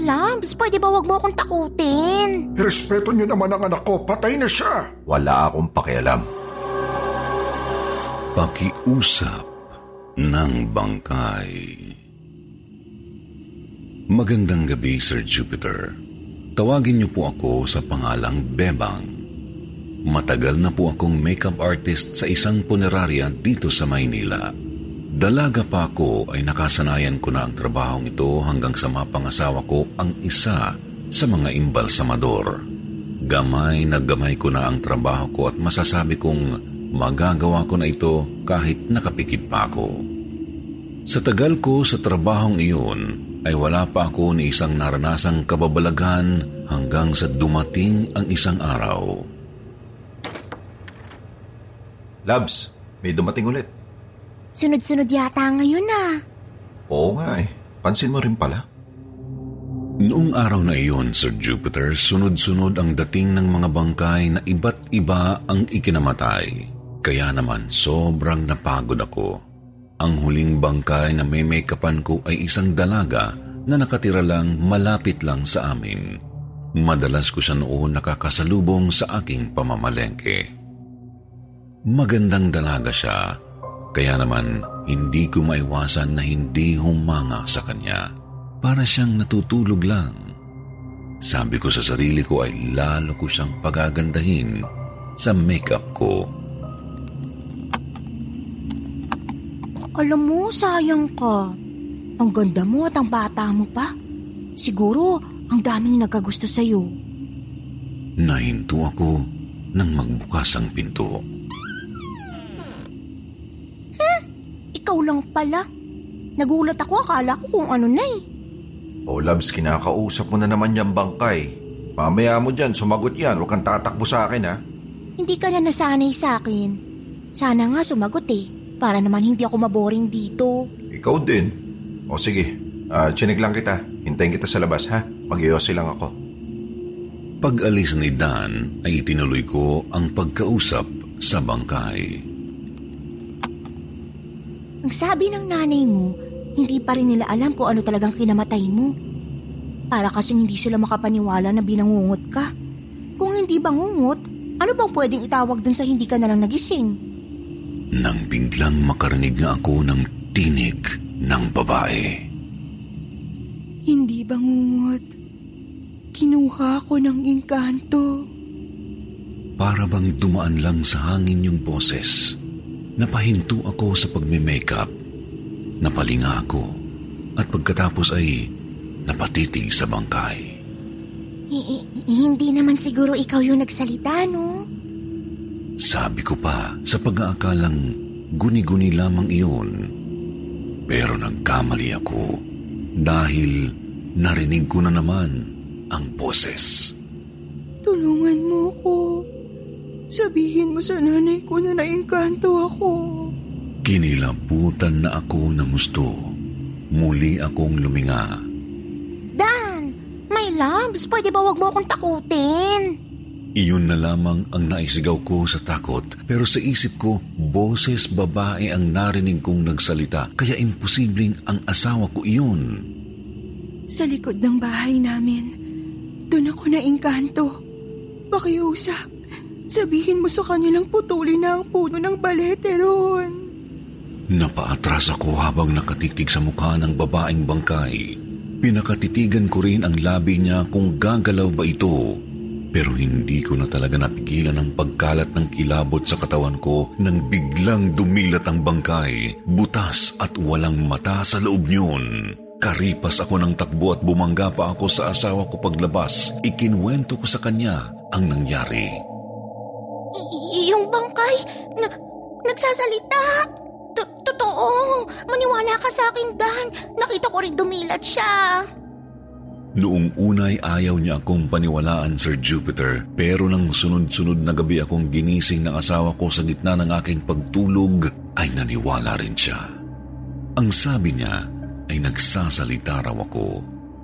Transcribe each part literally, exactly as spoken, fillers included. Labs, pwede ba wag mo akong takutin? Respeto niyo naman ang anak ko, patay na siya. Wala akong pakialam. Pakiusap ng bangkay. Magandang gabi, Sir Jupiter. Tawagin niyo po ako sa pangalang Bebang. Matagal na po akong makeup artist sa isang punerarya dito sa Maynila. Dalaga pa ako ay nakasanayan ko na ang trabahong ito hanggang sa mapangasawa ko ang isa sa mga embalsamador. Gamay na gamay ko na ang trabaho ko at masasabi kong magagawa ko na ito kahit nakapikit pa ako. Sa tagal ko sa trabahong iyon ay wala pa ako ni isang naranasang kababalagan hanggang sa dumating ang isang araw. Labs, may dumating ulit. Sunod-sunod yata ngayon ah. Oo nga eh. Pansin mo rin pala. Noong araw na iyon, Sir Jupiter, sunod-sunod ang dating ng mga bangkay na iba't iba ang ikinamatay. Kaya naman sobrang napagod ako. Ang huling bangkay na may make-upan ko ay isang dalaga na nakatira lang malapit lang sa amin. Madalas ko siya noon nakakasalubong sa aking pamamalengke. Magandang dalaga siya. Kaya naman, hindi ko maiwasan na hindi humanga sa kanya. Para siyang natutulog lang. Sabi ko sa sarili ko ay lalo ko siyang pagagandahin sa makeup ko. Alam mo, sayang ka. Ang ganda mo at ang bata mo pa. Siguro, ang daming nagkagusto sa'yo. Nahinto ako nang magbukas ang pinto. Ikaw lang pala. Nagulat ako, akala ko kung ano na eh. Oh Labs, kinakausap mo na naman yung bangkay. Mamaya mo dyan, sumagot yan. Huwag kang tatakbo sa akin ha. Hindi ka na nasanay sa akin. Sana nga sumagot eh. Para naman hindi ako maboring dito. Ikaw din. O sige, uh, chinig lang kita. Hintayin kita sa labas ha. Mag-iose lang ako. Pag alis ni Dan ay itinuloy ko ang pagkausap sa bangkay. Ang sabi ng nanay mo, hindi pa rin nila alam kung ano talagang kinamatay mo. Para kasing hindi sila makapaniwala na binangungot ka. Kung hindi bangungot, ano bang pwedeng itawag dun sa hindi ka nalang nagising? Nang biglang makarinig na ako ng tinig ng babae. Hindi bangungot. Kinuha ko ng engkanto. Para bang dumaan lang sa hangin yung boses. Napahinto ako sa pagme-makeup, napalinga ako, at pagkatapos ay napatitig sa bangkay. Hindi naman siguro ikaw yung nagsalita, no? Sabi ko pa sa pag-aakalang guni-guni lamang iyon. Pero nagkamali ako dahil narinig ko na naman ang boses. Tulungan mo ko. Sabihin mo sa nanay ko na naingkanto ako. Kinilabutan na ako ng gusto. Muli akong luminga. Dan! My loves, pwede ba wag mo akong takutin? Iyon na lamang ang naisigaw ko sa takot. Pero sa isip ko, boses babae ang narinig kong nagsalita. Kaya imposibleng ang asawa ko iyon. Sa likod ng bahay namin, doon ako naingkanto. Pakiusap. Sabihin mo sa kanilang putulin na ang puno ng balete ron. Napaatras ako habang nakatitig sa mukha ng babaeng bangkay. Pinakatitigan ko rin ang labi niya kung gagalaw ba ito. Pero hindi ko na talaga napigilan ang pagkalat ng kilabot sa katawan ko nang biglang dumilat ang bangkay, butas at walang mata sa loob niyon. Karipas ako ng takbo at bumangga pa ako sa asawa ko paglabas. Ikinuwento ko sa kanya ang nangyari. I- yung bangkay, na- nagsasalita. Totoo, maniwala ka sa akin, Dan. Nakita ko rin dumilat siya. Noong una'y ayaw niya akong paniwalaan, Sir Jupiter, pero nang sunod-sunod na gabi akong ginising ng asawa ko sa gitna ng aking pagtulog, ay naniwala rin siya. Ang sabi niya, ay nagsasalita raw ako.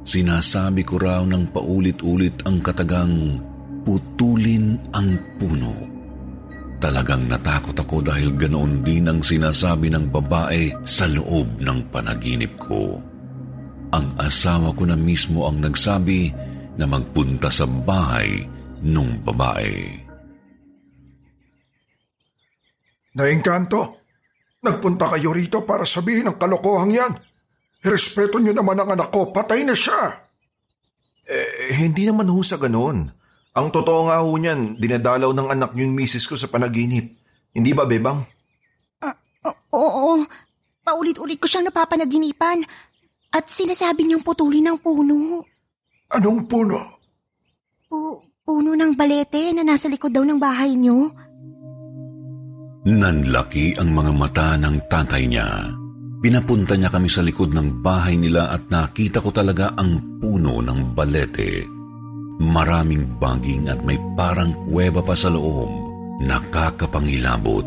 Sinasabi ko raw ng paulit-ulit ang katagang, putulin ang puno. Talagang natakot ako dahil ganoon din ang sinasabi ng babae sa loob ng panaginip ko. Ang asawa ko na mismo ang nagsabi na magpunta sa bahay nung babae. Naingkanto, nagpunta kayo rito para sabihin ang kalokohang yan. Respeto niyo naman ang anak ko, patay na siya. Eh, hindi naman ho sa ganun. Ang totoo nga ho niyan, dinadalaw ng anak niyo yung misis ko sa panaginip. Hindi ba, Bebang? Uh, o- oo, paulit-ulit ko siyang napapanaginipan. At sinasabi niyang putulin ang puno. Anong puno? Pu- puno ng balete na nasa likod daw ng bahay niyo. Nanlaki ang mga mata ng tatay niya. Pinapunta niya kami sa likod ng bahay nila at nakita ko talaga ang puno ng balete. Maraming baging at may parang kuweba pa sa loob. Nakakapangilabot.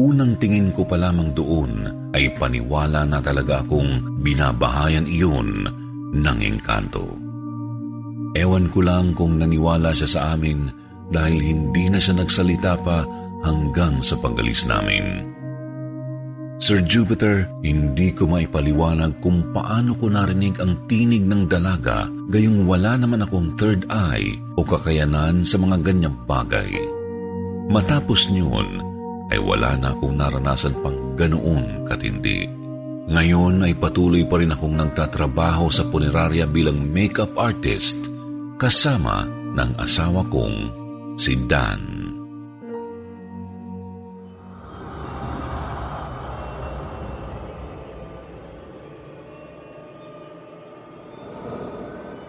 Unang tingin ko pa lamang doon ay paniwala na talaga akong binabahayan iyon ng engkanto. Ewan ko lang kung naniwala siya sa amin dahil hindi na siya nagsalita pa hanggang sa pag-alis namin. Sir Jupiter, hindi ko maipaliwanag kung paano ko narinig ang tinig ng dalaga gayong wala naman akong third eye o kakayanan sa mga ganyang bagay. Matapos niyon ay wala na akong naranasan pang ganoon katindi. Ngayon ay patuloy pa rin akong nagtatrabaho sa punerarya bilang makeup artist kasama ng asawa kong si Dan.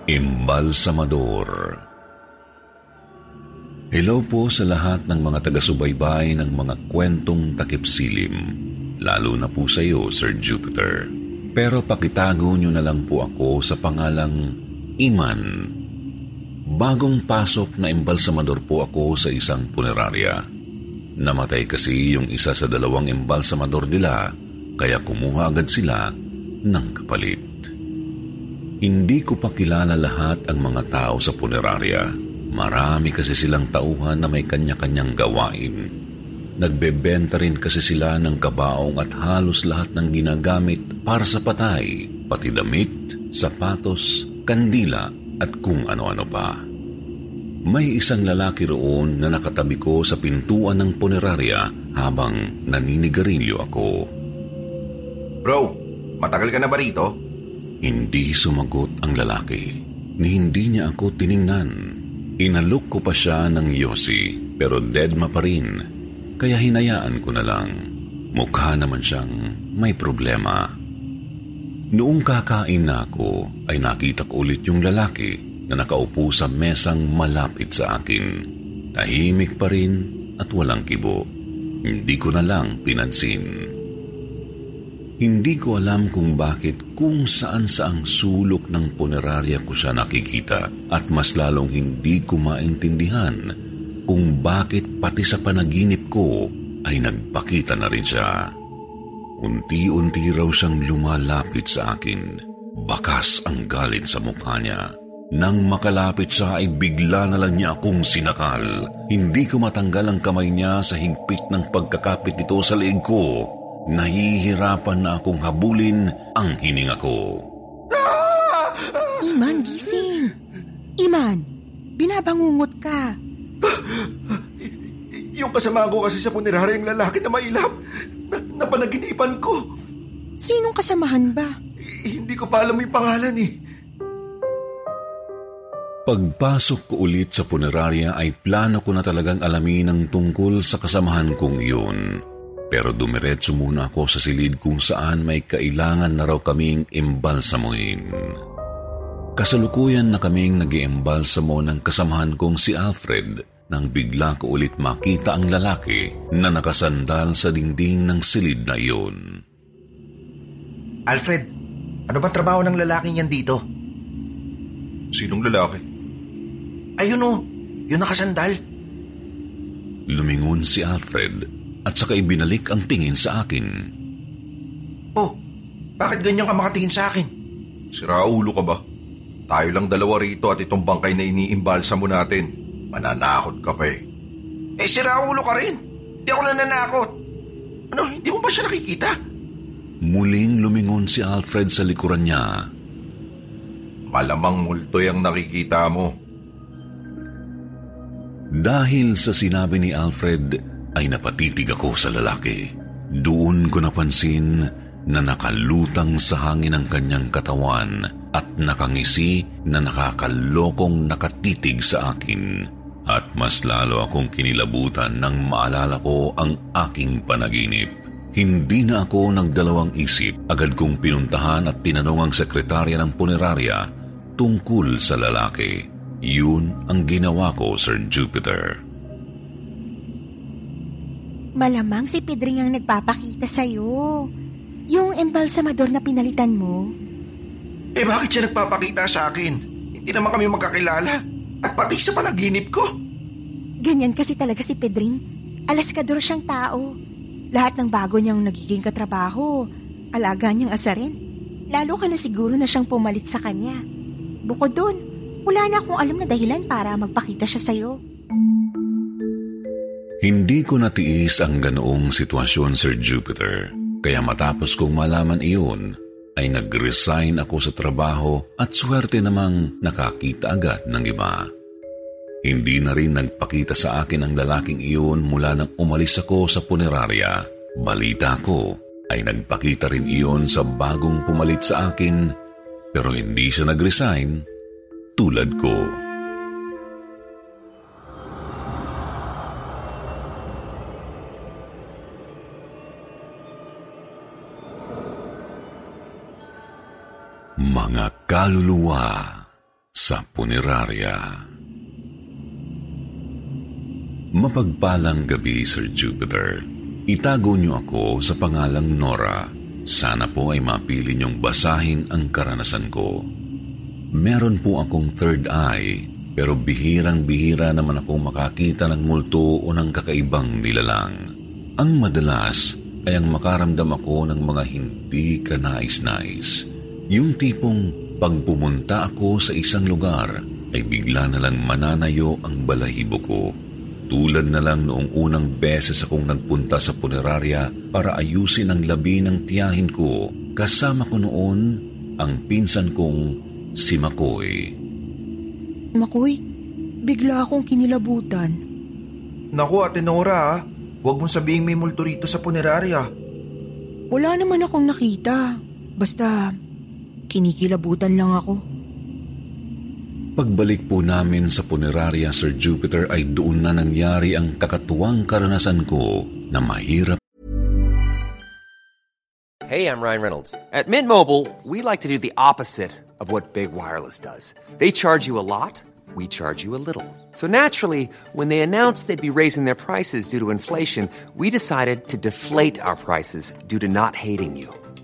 Embalsamador. Hello po sa lahat ng mga taga-subaybay ng mga kwentong takipsilim, lalo na po sa iyo, Sir Jupiter. Pero pakitago nyo na lang po ako sa pangalang Iman. Bagong pasok na embalsamador po ako sa isang punerarya. Namatay kasi yung isa sa dalawang embalsamador nila, kaya kumuha agad sila ng kapalit. Hindi ko pa kilala lahat ang mga tao sa punerarya. Marami kasi silang tauhan na may kanya-kanyang gawain. Nagbebenta rin kasi sila ng kabaong at halos lahat ng ginagamit para sa patay, pati damit, sapatos, kandila at kung ano-ano pa. May isang lalaki roon na nakatabi ko sa pintuan ng punerarya habang naninigarilyo ako. Bro, matagal ka na ba rito? Hindi sumagot ang lalaki. Hindi niya ako tiningnan. Inalok ko pa siya ng yosi, pero deadma pa rin. Kaya hinayaan ko na lang. Mukha naman siyang may problema. Noong kakain na ako, ay nakita ko ulit yung lalaki na nakaupo sa mesang malapit sa akin. Tahimik pa rin at walang kibo. Hindi ko na lang pinansin. Hindi ko alam kung bakit kung saan saang sulok ng punerarya ko siya nakikita at mas lalong hindi ko maintindihan kung bakit pati sa panaginip ko ay nagpakita na rin siya. Unti-unti raw siyang lumalapit sa akin. Bakas ang galit sa mukha niya. Nang makalapit siya ay bigla na lang niya akong sinakal. Hindi ko matanggal ang kamay niya sa higpit ng pagkakapit nito sa leeg ko. Nahihirapan na akong habulin ang hininga ko. Iman, gising! Iman, binabangungot ka. Yung kasama ko kasi sa punerarya yung lalaki na mailap na, na panaginipan ko. Sinong kasamahan ba? Eh, hindi ko pa alam yung pangalan eh. Pagpasok ko ulit sa punerarya ay plano ko na talagang alamin ang tungkol sa kasamahan kong iyon. Pero dumiretso muna ako sa silid kung saan may kailangan na raw kaming imbalsamuhin. Kasalukuyan na kaming nag-iimbalsamo ng kasamahan kong si Alfred nang bigla ko ulit makita ang lalaki na nakasandal sa dingding ng silid na iyon. Alfred, ano ba trabaho ng lalaking yan dito? Sinong lalaki? Ayun o, yun nakasandal. Lumingon si Alfred at saka ibinalik ang tingin sa akin. Oh, bakit ganyan ka makatingin sa akin? Sira ulo ka ba? Tayo lang dalawa rito at itong bangkay na iniimbalsa mo natin. Mananakot ka pa eh. Eh, sira ulo ka rin. Hindi ako nananakot. Ano, hindi mo ba siya nakikita? Muling lumingon si Alfred sa likuran niya. Malamang multo yung nakikita mo. Dahil sa sinabi ni Alfred, ay napatitig ako sa lalaki. Doon ko napansin na nakalutang sa hangin ang kanyang katawan at nakangisi na nakakalokong nakatitig sa akin. At mas lalo akong kinilabutan nang maalala ko ang aking panaginip. Hindi na ako nagdalawang isip. Agad kong pinuntahan at tinanong ang sekretarya ng punerarya tungkol sa lalaki. Yun ang ginawa ko, Sir Jupiter. Malamang si Pedring ang nagpapakita sa'yo. Yung embalsamador na pinalitan mo? Eh bakit siya nagpapakita sa akin? Hindi naman kami magkakilala. At pati sa panaginip ko. Ganyan kasi talaga si Pedring. Alaskador siyang tao. Lahat ng bago niyang nagiging katrabaho, alaga niyang asarin. Lalo ka na siguro na siyang pumalit sa kanya. Bukod dun, wala na akong alam na dahilan para magpakita siya sa'yo. Hindi ko natiis ang ganoong sitwasyon, Sir Jupiter. Kaya matapos kong malaman iyon, ay nag-resign ako sa trabaho at swerte namang nakakita agad ng iba. Hindi na rin nagpakita sa akin ang lalaking iyon mula nang umalis ako sa punerarya. Balita ko ay nagpakita rin iyon sa bagong pumalit sa akin pero hindi siya nag-resign tulad ko. Mga kaluluwa sa punerarya. Mapagpalang gabi, Sir Jupiter. Itago niyo ako sa pangalang Nora. Sana po ay mapili niyong basahin ang karanasan ko. Meron po akong third eye, pero bihirang-bihira naman akong makakita ng multo o ng kakaibang nilalang. Ang madalas ay ang makaramdam ako ng mga hindi kanais-nais. Yung tipong pag pumunta ako sa isang lugar ay bigla na lang mananayo ang balahibo ko. Tulad na lang noong unang beses akong nagpunta sa punerarya para ayusin ang labi ng tiyahin ko. Kasama ko noon ang pinsan kong si Makoy. Makoy, bigla akong kinilabutan. Naku, Ate Nora, huwag mong sabihin may multo rito sa punerarya. Wala naman akong nakita. Basta kinikilabutan lang ako. Pagbalik po namin sa punerarya, Sir Jupiter, ay doon na nangyari ang kakatuwang karanasan ko na mahirap. Hey, I'm Ryan Reynolds. At Mint Mobile, we like to do the opposite of what Big Wireless does. They charge you a lot, we charge you a little. So naturally, when they announced they'd be raising their prices due to inflation, we decided to deflate our prices due to not hating you.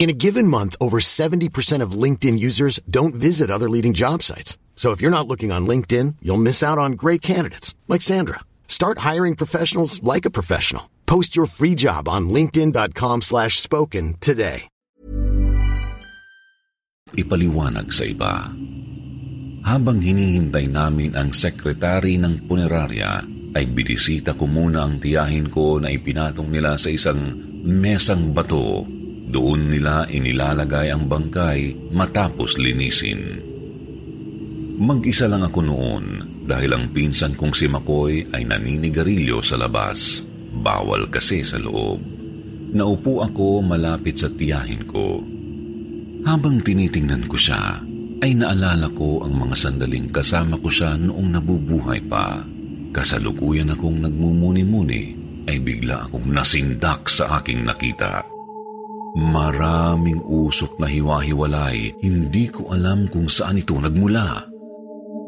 In a given month, over seventy percent of LinkedIn users don't visit other leading job sites. So if you're not looking on LinkedIn, you'll miss out on great candidates like Sandra. Start hiring professionals like a professional. Post your free job on linkedin dot com slash spoken today. Ipaliwanag sa iba. Habang hinihintay namin ang sekretary ng punerarya, ay binisita ko muna ang tiyahin ko na ipinatong nila sa isang mesang bato. Doon nila inilalagay ang bangkay matapos linisin. Mag-isa lang ako noon dahil ang pinsan kong si Makoy ay naninigarilyo sa labas. Bawal kasi sa loob. Naupo ako malapit sa tiyahin ko. Habang tinitingnan ko siya, ay naalala ko ang mga sandaling kasama ko siya noong nabubuhay pa. Kasalukuyan akong nagmumuni-muni ay bigla akong nasindak sa aking nakita. Maraming usok na hiwa-hiwalay, hindi ko alam kung saan ito nagmula.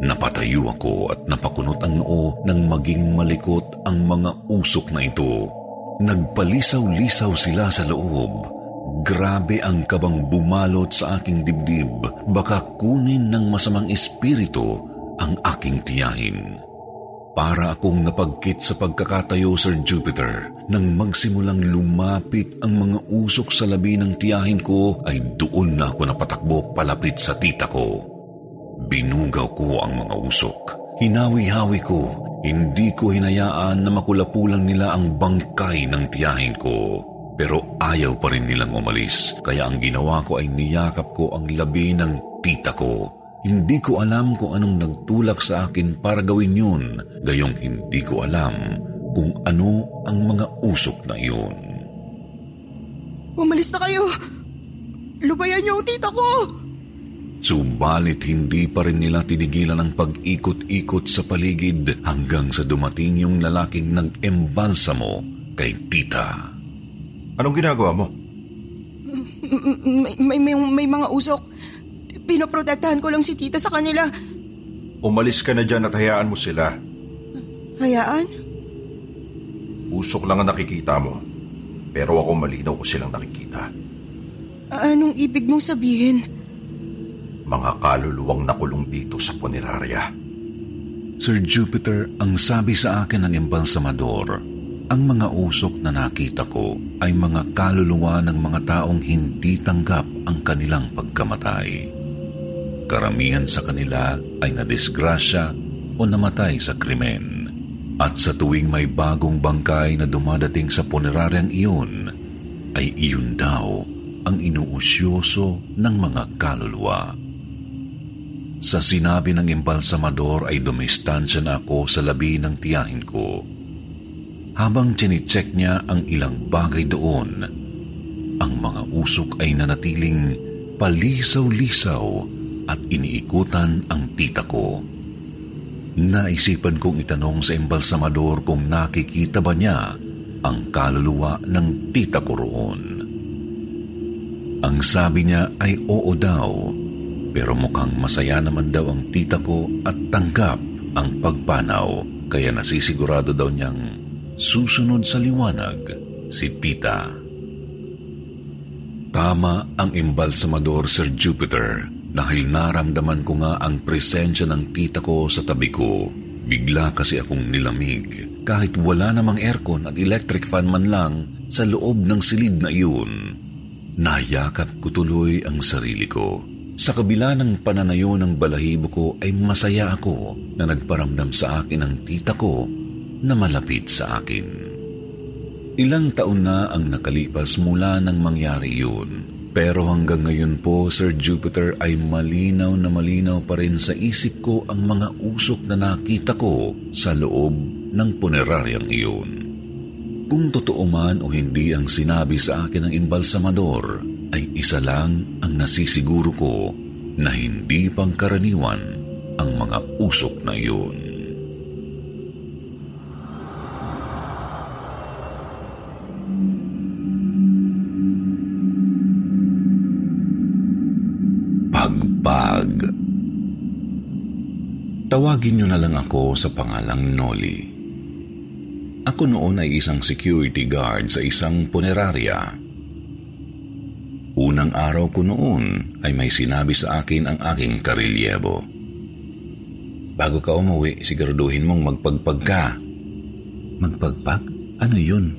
Napatayo ako at napakunot ang noo nang maging malikot ang mga usok na ito. Nagpalisaw-lisaw sila sa loob. Grabe ang kabang bumalot sa aking dibdib, baka kunin ng masamang espiritu ang aking tiyahin. Para akong napagkit sa pagkakatayo, Sir Jupiter, nang magsimulang lumapit ang mga usok sa labi ng tiyahin ko, ay doon na ako napatakbo palapit sa tita ko. Binugaw ko ang mga usok. Hinawi-hawi ko. Hindi ko hinayaan na makulapulan nila ang bangkay ng tiyahin ko. Pero ayaw pa rin nilang umalis, kaya ang ginawa ko ay niyakap ko ang labi ng tita ko. Hindi ko alam kung anong nagtulak sa akin para gawin yun, gayong hindi ko alam kung ano ang mga usok na yun. Umalis na kayo! Lubayan niyo ang tita ko! Subalit hindi pa rin nila tinigilan ang pag-ikot-ikot sa paligid hanggang sa dumating yung lalaking nag-embalsamo kay tita. Anong ginagawa mo? May, may, may, may mga usok. Pinoprotektahan ko lang si tita sa kanila. Umalis ka na dyan at hayaan mo sila. Hayaan? Usok lang ang nakikita mo. Pero ako malinaw ko silang nakikita. Anong ibig mong sabihin? Mga kaluluwang nakulong dito sa punerarya. Sir Jupiter, ang sabi sa akin ng embalsamador, ang mga usok na nakita ko ay mga kaluluwa ng mga taong hindi tanggap ang kanilang pagkamatay. Karamihan sa kanila ay nadisgrasya o namatay sa krimen. At sa tuwing may bagong bangkay na dumadating sa puneraryang iyon, ay iyon daw ang inuusyoso ng mga kaluluwa. Sa sinabi ng embalsamador ay dumistansya na ako sa labi ng tiyahin ko. Habang tinicheck niya ang ilang bagay doon, ang mga usok ay nanatiling palisaw-lisaw at iniikutan ang tita ko. Naisipan kong itanong sa embalsamador kung nakikita ba niya ang kaluluwa ng tita ko roon. Ang sabi niya ay oo daw, pero mukhang masaya naman daw ang tita ko at tanggap ang pagpanaw, kaya nasisigurado daw niyang susunod sa liwanag si tita. Tama ang embalsamador, Sir Jupiter, dahil naramdaman ko nga ang presensya ng tita ko sa tabi ko. Bigla kasi akong nilamig kahit wala namang aircon at electric fan man lang sa loob ng silid na iyon. Nayakap ko tuloy ang sarili ko. Sa kabila ng pananayo ng balahibo ko ay masaya ako na nagparamdam sa akin ang tita ko na malapit sa akin. Ilang taon na ang nakalipas mula nang mangyari yun, pero hanggang ngayon po, Sir Jupiter, ay malinaw na malinaw pa rin sa isip ko ang mga usok na nakita ko sa loob ng puneraryang iyon. Kung totoo man o hindi ang sinabi sa akin ng embalsamador, ay isa lang ang nasisiguro ko, na hindi pangkaraniwan ang mga usok na iyon. Tawagin niyo na lang ako sa pangalang Noly. Ako noon ay isang security guard sa isang punerarya. Unang araw ko noon ay may sinabi sa akin ang aking karelyebo. Bago ka umuwi, siguraduhin mong magpagpag ka. Magpagpag? Ano yun?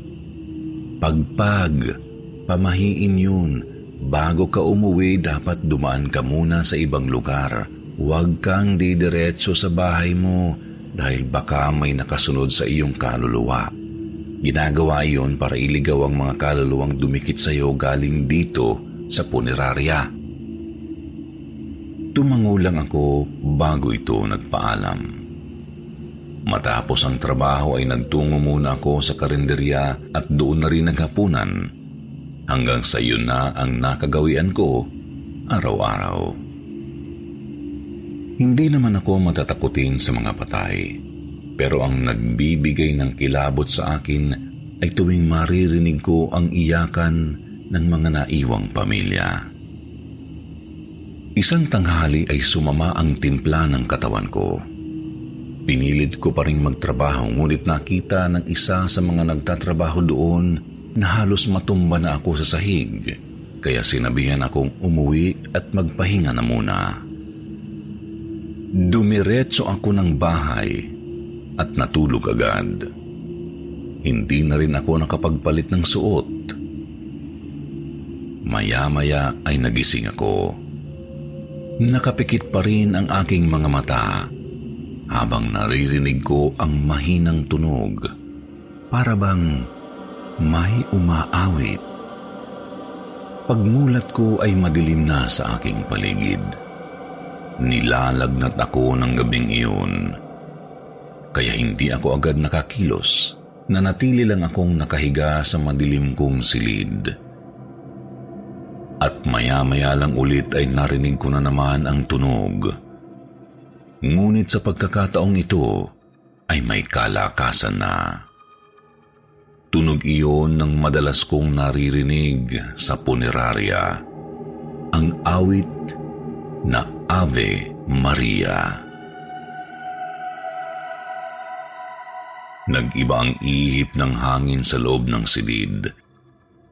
Pagpag. Pamahiin yun. Bago ka umuwi, dapat dumaan ka muna sa ibang lugar. Huwag kang didiretso sa bahay mo dahil baka may nakasunod sa iyong kaluluwa. Ginagawa yun para iligaw ang mga kaluluwang dumikit sa iyo galing dito sa punerarya. Tumango lang ako bago ito nagpaalam. Matapos ang trabaho ay nagtungo muna ako sa karinderya at doon na rin naghapunan. Hanggang sa yun na ang nakagawian ko araw-araw. Hindi naman ako matatakutin sa mga patay. Pero ang nagbibigay ng kilabot sa akin ay tuwing maririnig ko ang iyakan ng mga naiwang pamilya. Isang tanghali ay sumama ang timpla ng katawan ko. Pinilit ko pa rin magtrabaho ngunit nakita ng isa sa mga nagtatrabaho doon na halos matumba na ako sa sahig kaya sinabihan akong umuwi at magpahinga na muna. Dumiretso ako ng bahay at natulog agad. Hindi na rin ako nakapagpalit ng suot. Maya-maya ay nagising ako. Nakapikit pa rin ang aking mga mata habang naririnig ko ang mahinang tunog. Para bang may umaawit. Pagmulat ko ay madilim na sa aking paligid. Nilalagnat ako ng gabing iyon. Kaya hindi ako agad nakakilos. Nanatili lang akong nakahiga sa madilim kong silid. At maya-maya lang ulit ay narinig ko na naman ang tunog. Ngunit sa pagkakataong ito ay may kalakasan na. Tunog iyon ng madalas kong naririnig sa punerarya. Ang awit na Ave Maria. Nag-iba ang ihip ng hangin sa loob ng silid.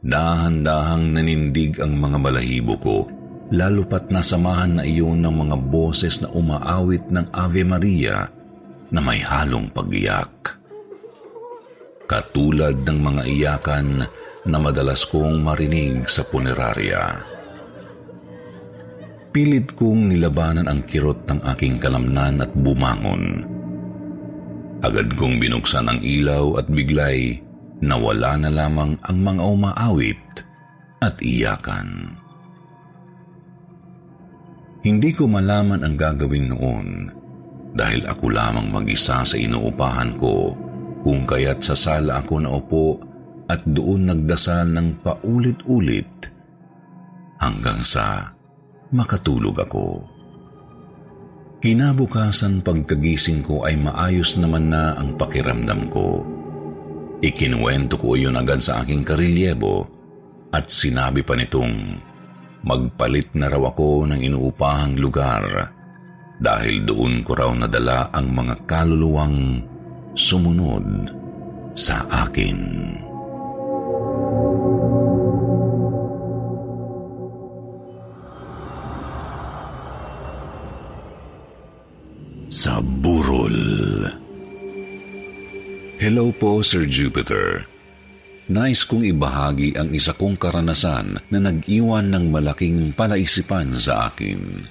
Dahan-dahang nanindig ang mga balahibo ko, lalo pat nasamahan na iyon ng mga boses na umaawit ng Ave Maria na may halong pag-iyak. Katulad ng mga iyakan na madalas kong marinig sa punerarya. Pilit kong nilabanan ang kirot ng aking kalamnan at bumangon. Agad kong binuksan ang ilaw at biglay nawala na lamang ang mga umaawit at iyakan. Hindi ko malaman ang gagawin noon dahil ako lamang mag-isa sa inuupahan ko kung kaya't sa sala ako naupo at doon nagdasal ng paulit-ulit hanggang sa makatulog ako. Kinabukasan pagkagising ko ay maayos naman na ang pakiramdam ko. Ikinuwento ko yun agad sa aking karelyebo at sinabi pa nitong magpalit na raw ako ng inuupahang lugar dahil doon ko raw nadala ang mga kaluluwang sumunod sa akin. Sa Burol. Hello po, Sir Jupiter. Nais kong ibahagi ang isa kong karanasan na nag-iwan ng malaking palaisipan sa akin.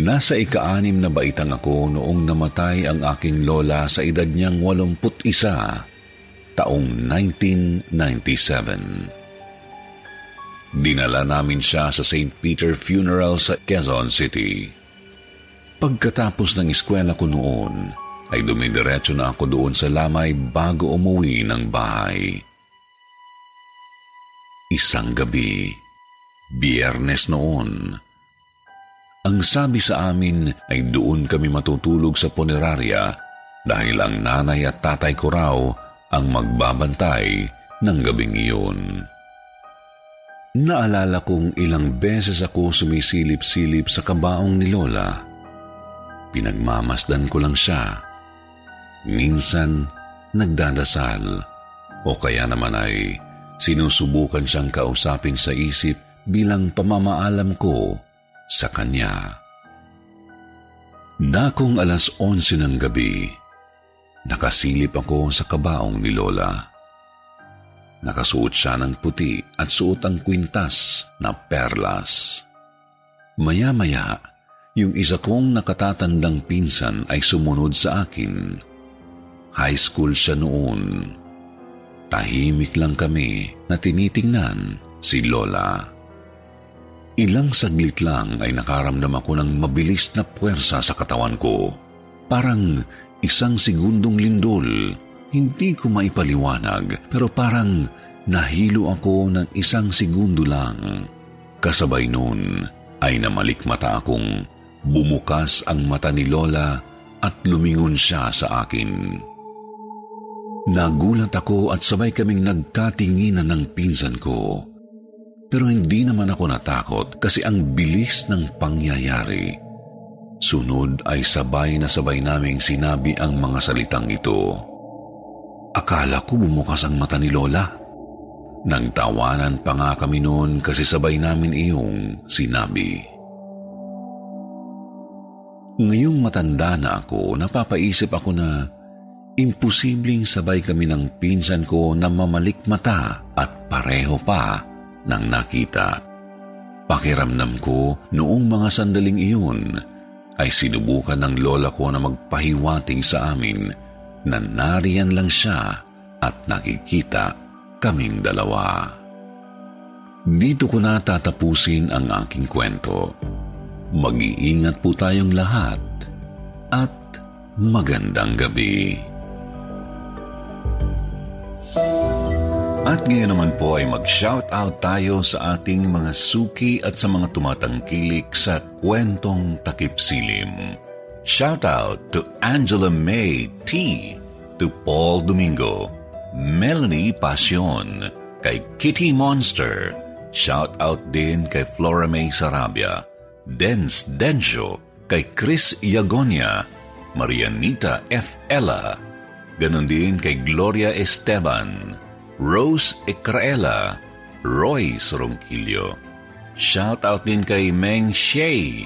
Nasa ika-anim na baitang ako noong namatay ang aking lola sa edad niyang walumput isa, taong nineteen ninety-seven. Dinala namin siya sa Saint Peter Funeral sa Quezon City. Pagkatapos ng eskwela ko noon, ay dumidiretso na ako doon sa lamay bago umuwi ng bahay. Isang gabi, Biyernes noon. Ang sabi sa amin ay doon kami matutulog sa punerarya dahil ang nanay at tatay ko raw ang magbabantay ng gabing iyon. Naalala kong ilang beses ako sumisilip-silip sa kabaong ni Lola. Pinagmamasdan ko lang siya. Minsan, nagdadasal o kaya naman ay sinusubukan siyang kausapin sa isip bilang pamamaalam ko sa kanya. Dakong alas onse ng gabi, Nakasilip ako sa kabaong ni Lola. Nakasuot siya ng puti at suot ang kwintas na perlas. Maya-maya, yung isa kong nakatatandang pinsan ay sumunod sa akin. High school siya noon. Tahimik lang kami na tinitingnan si Lola. Ilang saglit lang ay nakaramdam ako ng mabilis na puwersa sa katawan ko. Parang isang segundong lindol. Hindi ko maipaliwanag pero parang nahilo ako ng isang segundo lang. Kasabay noon ay namalikmata akong bumukas ang mata ni Lola at lumingon siya sa akin. Nagulat ako at sabay kaming nagkatinginan ng pinsan ko. Pero hindi naman ako natakot kasi ang bilis ng pangyayari. Sunod ay sabay na sabay naming sinabi ang mga salitang ito. Akala ko bumukas ang mata ni Lola. Nagtawanan pa nga kami noon kasi sabay namin iyong sinabi. Ngayong matanda na ako, napapaisip ako na imposibleng sabay kami ng pinsan ko na mamalikmata at pareho pa nang nakita. Pakiramdam ko noong mga sandaling iyon ay sinubukan ng lola ko na magpahiwating sa amin na nariyan lang siya at nakikita kaming dalawa. Dito ko na tatapusin ang aking kwento. Mag-iingat po tayong lahat at magandang gabi. At ngayon naman po ay mag-shoutout tayo sa ating mga suki at sa mga tumatangkilik sa Kwentong Takipsilim. Shoutout to Angela May T, to Paul Domingo, Melanie Pasion, kay Kitty Monster. Shoutout din kay Flora May Sarabia, Dens Densho, kay Chris Yagonia, Marianita F. Ella. Ganon din kay Gloria Esteban, Rose Ecraela, Roy Sorongkilio. Shoutout din kay Meng Shea,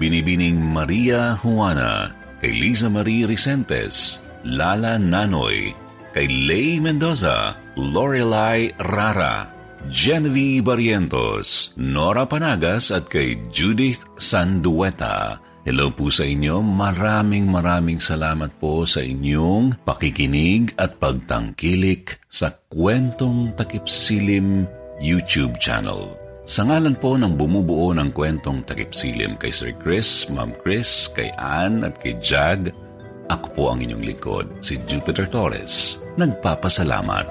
Binibining Maria Juana, kay Liza Marie Recentes, Lala Nanoy, kay Lay Mendoza, Lorelai Rara, Genevieve Barrientos, Nora Panagas at kay Judith Sandueta. Hello po sa inyo. Maraming maraming salamat po sa inyong pakikinig at pagtangkilik sa Kwentong Takipsilim YouTube channel. Sa ngalan po ng bumubuo ng Kwentong Takipsilim, kay Sir Chris, Ma'am Chris, kay Ann at kay Jag, ako po ang inyong lingkod, si Jupiter Torres. Nagpapasalamat.